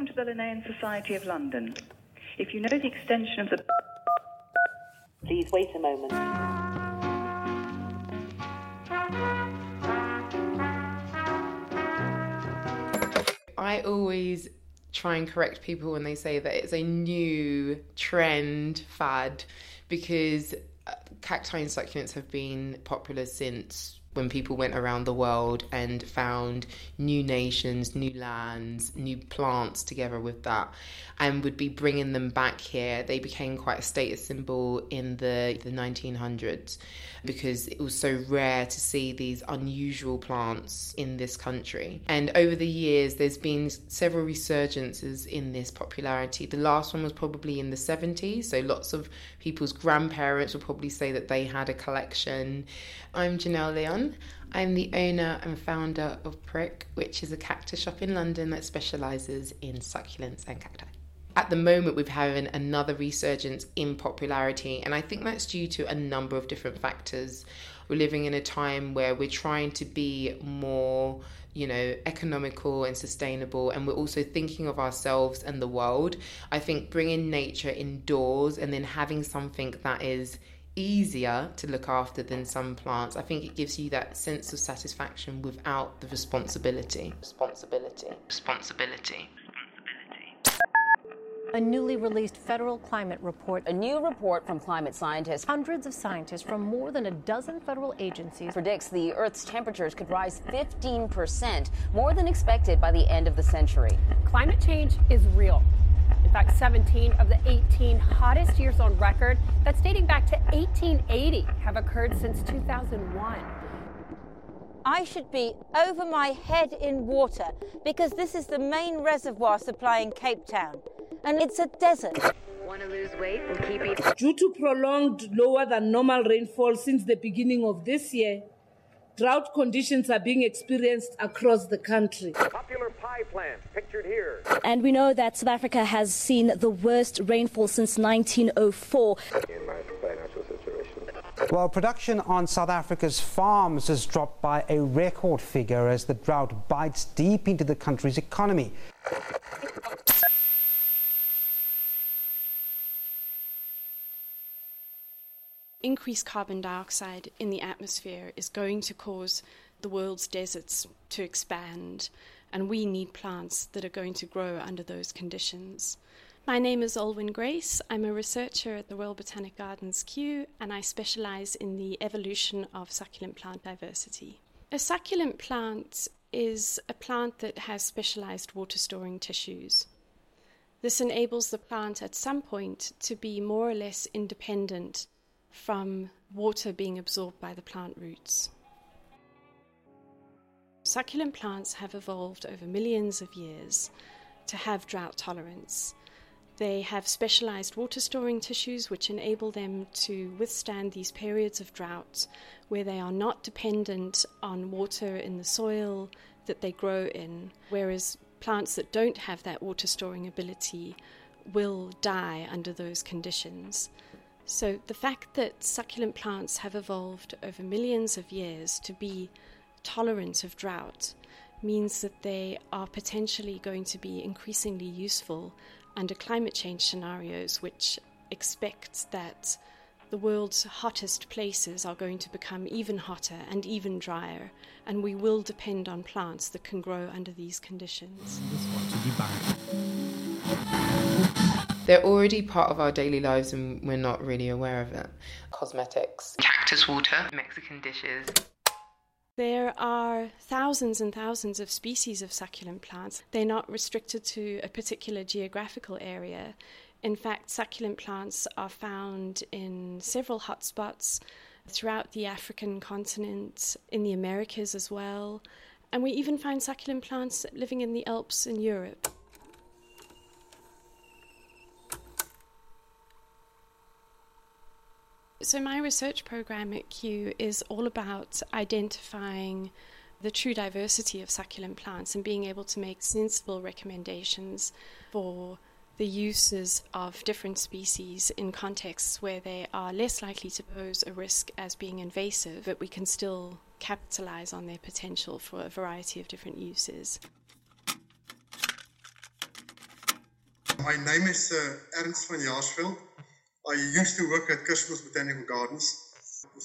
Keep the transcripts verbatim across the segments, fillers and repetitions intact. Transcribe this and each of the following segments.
welcome to the Linnean Society of London. If you know the extension of the... Please wait a moment. I always try and correct people when they say that it's a new trend, fad, because cacti and succulents have been popular since... when people went around the world and found new nations, new lands, new plants together with that, and would be bringing them back here. They became quite a status symbol in the, the nineteen hundreds because it was so rare to see these unusual plants in this country. And over the years, there's been several resurgences in this popularity. The last one was probably in the seventies, so lots of people's grandparents will probably say that they had a collection. I'm Janelle Leon. I'm the owner and founder of Prick, which is a cactus shop in London that specialises in succulents and cacti. At the moment, we're having another resurgence in popularity, and I think that's due to a number of different factors. We're living in a time where we're trying to be more, you know, economical and sustainable, and we're also thinking of ourselves and the world. I think bringing nature indoors and then having something that is easier to look after than some plants, I think it gives you that sense of satisfaction without the responsibility. Responsibility. Responsibility. Responsibility. A newly released federal climate report. A new report from climate scientists. Hundreds of scientists from more than a dozen federal agencies predicts the Earth's temperatures could rise fifteen percent, more than expected by the end of the century. Climate change is real. In fact, seventeen of the eighteen hottest years on record, that's dating back to eighteen eighty, have occurred since two thousand one. I should be over my head in water because this is the main reservoir supplying Cape Town, and it's a desert. Want to lose weight and keep eating? Due to prolonged lower than normal rainfall since the beginning of this year, drought conditions are being experienced across the country. Popular pie plant, pictured here. And we know that South Africa has seen the worst rainfall since nineteen oh four. In my financial situation. Well, production on South Africa's farms has dropped by a record figure as the drought bites deep into the country's economy. Increased carbon dioxide in the atmosphere is going to cause the world's deserts to expand, and we need plants that are going to grow under those conditions. My name is Alwyn Grace. I'm a researcher at the Royal Botanic Gardens Kew, and I specialise in the evolution of succulent plant diversity. A succulent plant is a plant that has specialised water-storing tissues. This enables the plant at some point to be more or less independent from water being absorbed by the plant roots. Succulent plants have evolved over millions of years to have drought tolerance. They have specialized water-storing tissues which enable them to withstand these periods of drought where they are not dependent on water in the soil that they grow in, whereas plants that don't have that water-storing ability will die under those conditions. So the fact that succulent plants have evolved over millions of years to be tolerant of drought means that they are potentially going to be increasingly useful under climate change scenarios, which expects that the world's hottest places are going to become even hotter and even drier, and we will depend on plants that can grow under these conditions. They're already part of our daily lives and we're not really aware of it. Cosmetics, cactus water, Mexican dishes. There are thousands and thousands of species of succulent plants. They're not restricted to a particular geographical area. In fact, succulent plants are found in several hotspots throughout the African continent, in the Americas as well. And we even find succulent plants living in the Alps in Europe. So my research programme at Kew is all about identifying the true diversity of succulent plants and being able to make sensible recommendations for the uses of different species in contexts where they are less likely to pose a risk as being invasive, but we can still capitalise on their potential for a variety of different uses. My name is uh, Ernst van Jaarsveld. I used to work at Kirstenbosch Botanical Gardens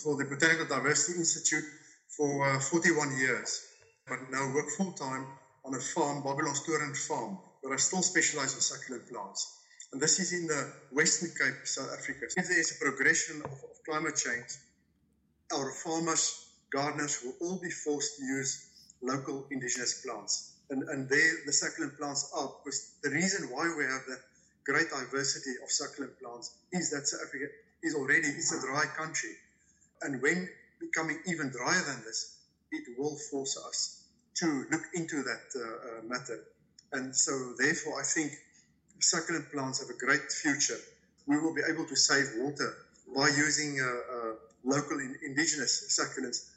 for the Botanical Diversity Institute for uh, forty-one years, but now work full-time on a farm, Babylon's Turin Farm, where I still specialize in succulent plants. And this is in the Western Cape, South Africa. If there is a progression of, of climate change, our farmers, gardeners will all be forced to use local indigenous plants. And, and there the succulent plants are, because the reason why we have that great diversity of succulent plants is that South Africa is already, it's a dry country. And when becoming even drier than this, it will force us to look into that uh, uh, matter. And so therefore, I think succulent plants have a great future. We will be able to save water by using uh, uh, local in, indigenous succulents.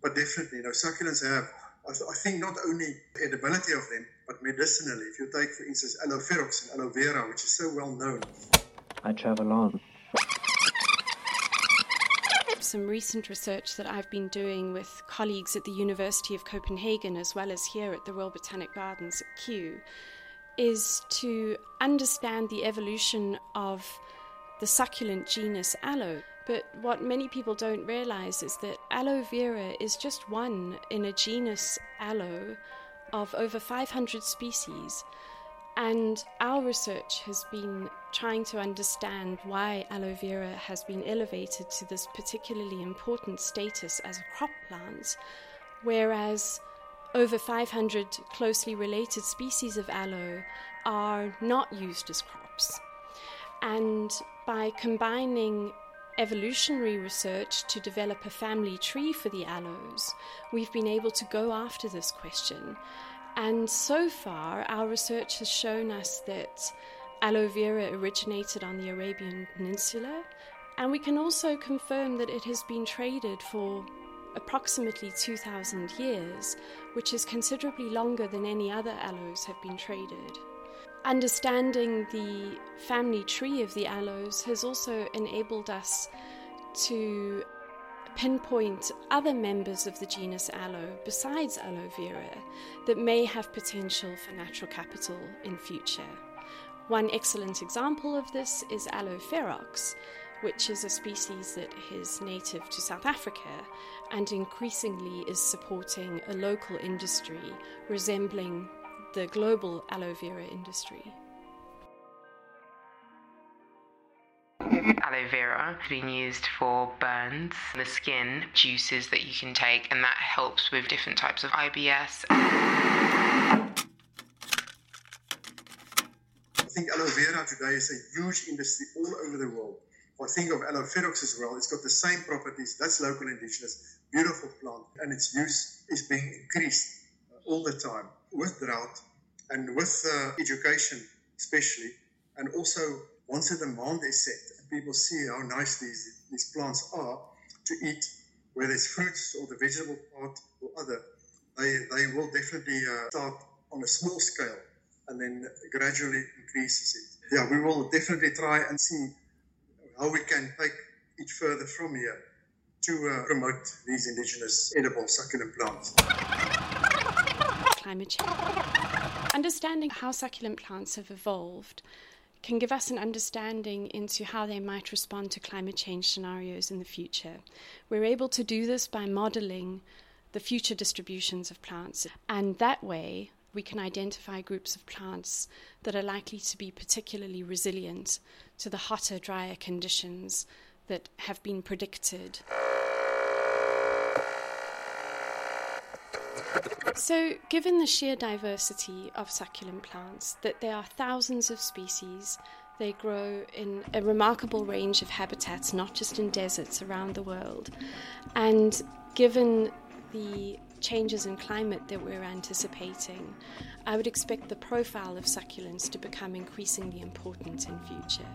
But definitely, you know, succulents have, I, th I think, not only the edibility of them, but medicinally. If you take, for instance, aloe ferox and aloe vera, which is so well known. I travel on. Some recent research that I've been doing with colleagues at the University of Copenhagen, as well as here at the Royal Botanic Gardens at Kew, is to understand the evolution of the succulent genus aloe. But what many people don't realize is that aloe vera is just one in a genus aloe of over five hundred species. And our research has been trying to understand why aloe vera has been elevated to this particularly important status as a crop plant, whereas over five hundred closely related species of aloe are not used as crops. And by combining evolutionary research to develop a family tree for the aloes, we've been able to go after this question. And so far, our research has shown us that aloe vera originated on the Arabian Peninsula, and we can also confirm that it has been traded for approximately two thousand years, which is considerably longer than any other aloes have been traded. Understanding the family tree of the aloes has also enabled us to pinpoint other members of the genus aloe besides aloe vera that may have potential for natural capital in future. One excellent example of this is aloe ferox, which is a species that is native to South Africa and increasingly is supporting a local industry resembling the global aloe vera industry. Aloe vera has been used for burns, the skin, juices that you can take, and that helps with different types of I B S. I think aloe vera today is a huge industry all over the world. If I think of aloe ferox as well, it's got the same properties. That's local indigenous, beautiful plant, and its use is being increased all the time with drought and with uh, education especially, and also once the demand is set, people see how nice these, these plants are to eat, whether it's fruits or the vegetable part or other. They, they will definitely uh, start on a small scale and then gradually increases it. Yeah, we will definitely try and see how we can take it further from here to uh, promote these indigenous edible succulent plants. Climate change. Understanding how succulent plants have evolved can give us an understanding into how they might respond to climate change scenarios in the future. We're able to do this by modelling the future distributions of plants, and that way we can identify groups of plants that are likely to be particularly resilient to the hotter, drier conditions that have been predicted. So, given the sheer diversity of succulent plants, that there are thousands of species, they grow in a remarkable range of habitats, not just in deserts around the world, and given the changes in climate that we're anticipating, I would expect the profile of succulents to become increasingly important in future.